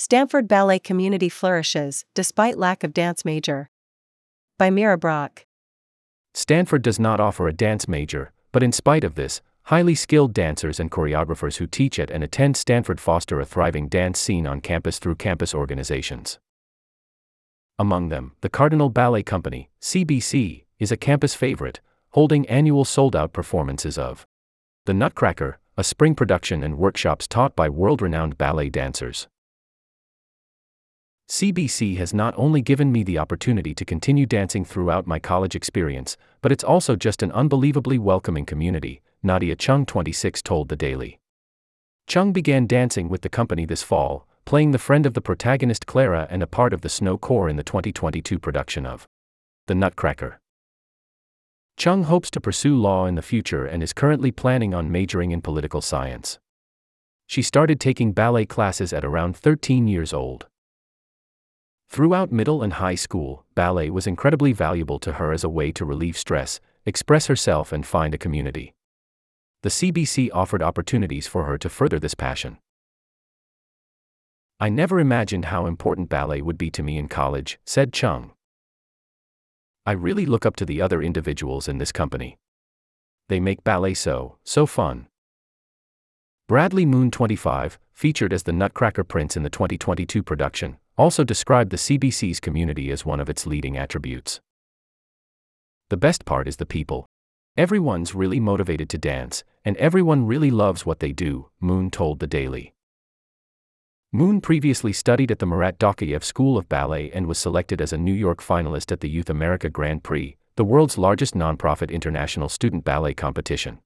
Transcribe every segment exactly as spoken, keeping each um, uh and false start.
Stanford Ballet Community Flourishes Despite Lack of Dance Major, by Mira Brock. Stanford does not offer a dance major, but in spite of this, highly skilled dancers and choreographers who teach at and attend Stanford foster a thriving dance scene on campus through campus organizations. Among them, the Cardinal Ballet Company, C B C, is a campus favorite, holding annual sold-out performances of The Nutcracker, a spring production, and workshops taught by world-renowned ballet dancers. C B C has not only given me the opportunity to continue dancing throughout my college experience, but it's also just an unbelievably welcoming community, Nadia Chung, twenty-six, told the Daily. Chung began dancing with the company this fall, playing the friend of the protagonist Clara and a part of the Snow Corps in the twenty twenty-two production of The Nutcracker. Chung hopes to pursue law in the future and is currently planning on majoring in political science. She started taking ballet classes at around thirteen years old. Throughout middle and high school, ballet was incredibly valuable to her as a way to relieve stress, express herself, and find a community. The C B C offered opportunities for her to further this passion. I never imagined how important ballet would be to me in college, said Chung. I really look up to the other individuals in this company. They make ballet so, so fun. Bradley Moon, twenty-five, featured as the Nutcracker Prince in the twenty twenty-two production, also described the C B C's community as one of its leading attributes. The best part is the people. Everyone's really motivated to dance, and everyone really loves what they do, Moon told the Daily. Moon previously studied at the Marat Dakyev School of Ballet and was selected as a New York finalist at the Youth America Grand Prix, the world's largest nonprofit international student ballet competition.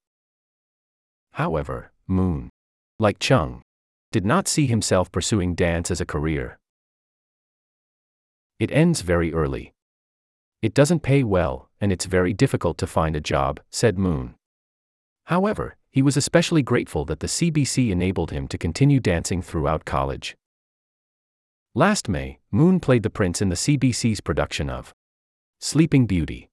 However, Moon, like Chung, did not see himself pursuing dance as a career. It ends very early. It doesn't pay well, and it's very difficult to find a job, said Moon. However, he was especially grateful that the C B C enabled him to continue dancing throughout college. Last May, Moon played the prince in the C B C's production of Sleeping Beauty.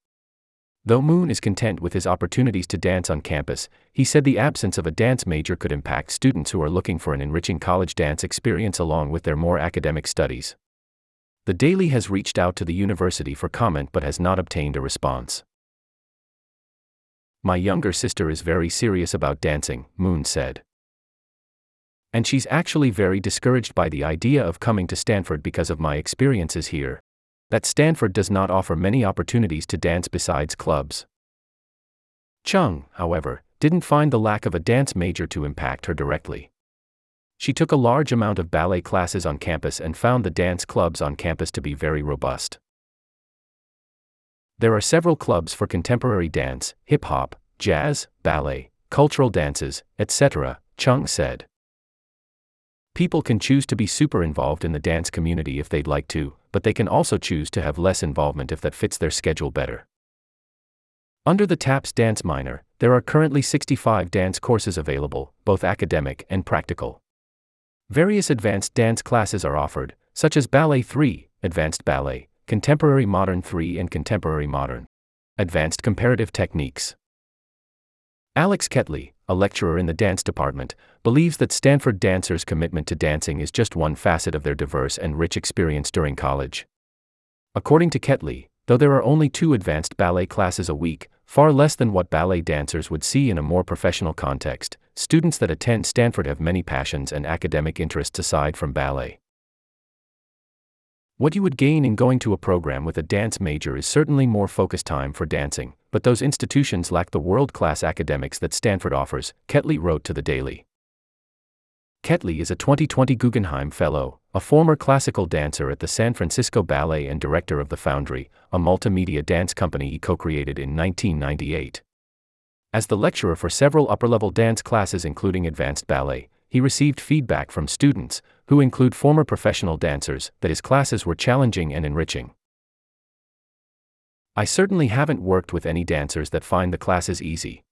Though Moon is content with his opportunities to dance on campus, he said the absence of a dance major could impact students who are looking for an enriching college dance experience along with their more academic studies. The Daily has reached out to the university for comment but has not obtained a response. My younger sister is very serious about dancing, Moon said. And she's actually very discouraged by the idea of coming to Stanford because of my experiences here, that Stanford does not offer many opportunities to dance besides clubs. Chung, however, didn't find the lack of a dance major to impact her directly. She took a large amount of ballet classes on campus and found the dance clubs on campus to be very robust. There are several clubs for contemporary dance, hip-hop, jazz, ballet, cultural dances, et cetera, Chung said. People can choose to be super involved in the dance community if they'd like to, but they can also choose to have less involvement if that fits their schedule better. Under the TAPS Dance Minor, there are currently sixty-five dance courses available, both academic and practical. Various advanced dance classes are offered, such as Ballet three, Advanced Ballet, Contemporary Modern three, and Contemporary Modern, Advanced Comparative Techniques. Alex Ketley, a lecturer in the dance department, believes that Stanford dancers' commitment to dancing is just one facet of their diverse and rich experience during college. According to Ketley, though there are only two advanced ballet classes a week, far less than what ballet dancers would see in a more professional context, students that attend Stanford have many passions and academic interests aside from ballet. What you would gain in going to a program with a dance major is certainly more focused time for dancing, but those institutions lack the world-class academics that Stanford offers, Ketley wrote to the Daily. Ketley is a twenty twenty Guggenheim Fellow, a former classical dancer at the San Francisco Ballet and director of the Foundry, a multimedia dance company he co-created in nineteen ninety-eight. As the lecturer for several upper-level dance classes including advanced ballet, he received feedback from students, who include former professional dancers, that his classes were challenging and enriching. I certainly haven't worked with any dancers that find the classes easy,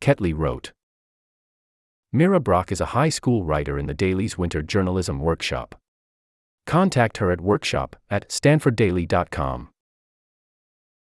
Ketley wrote. Mira Brock is a high school writer in the Daily's Winter Journalism Workshop. Contact her at workshop at stanford daily dot com.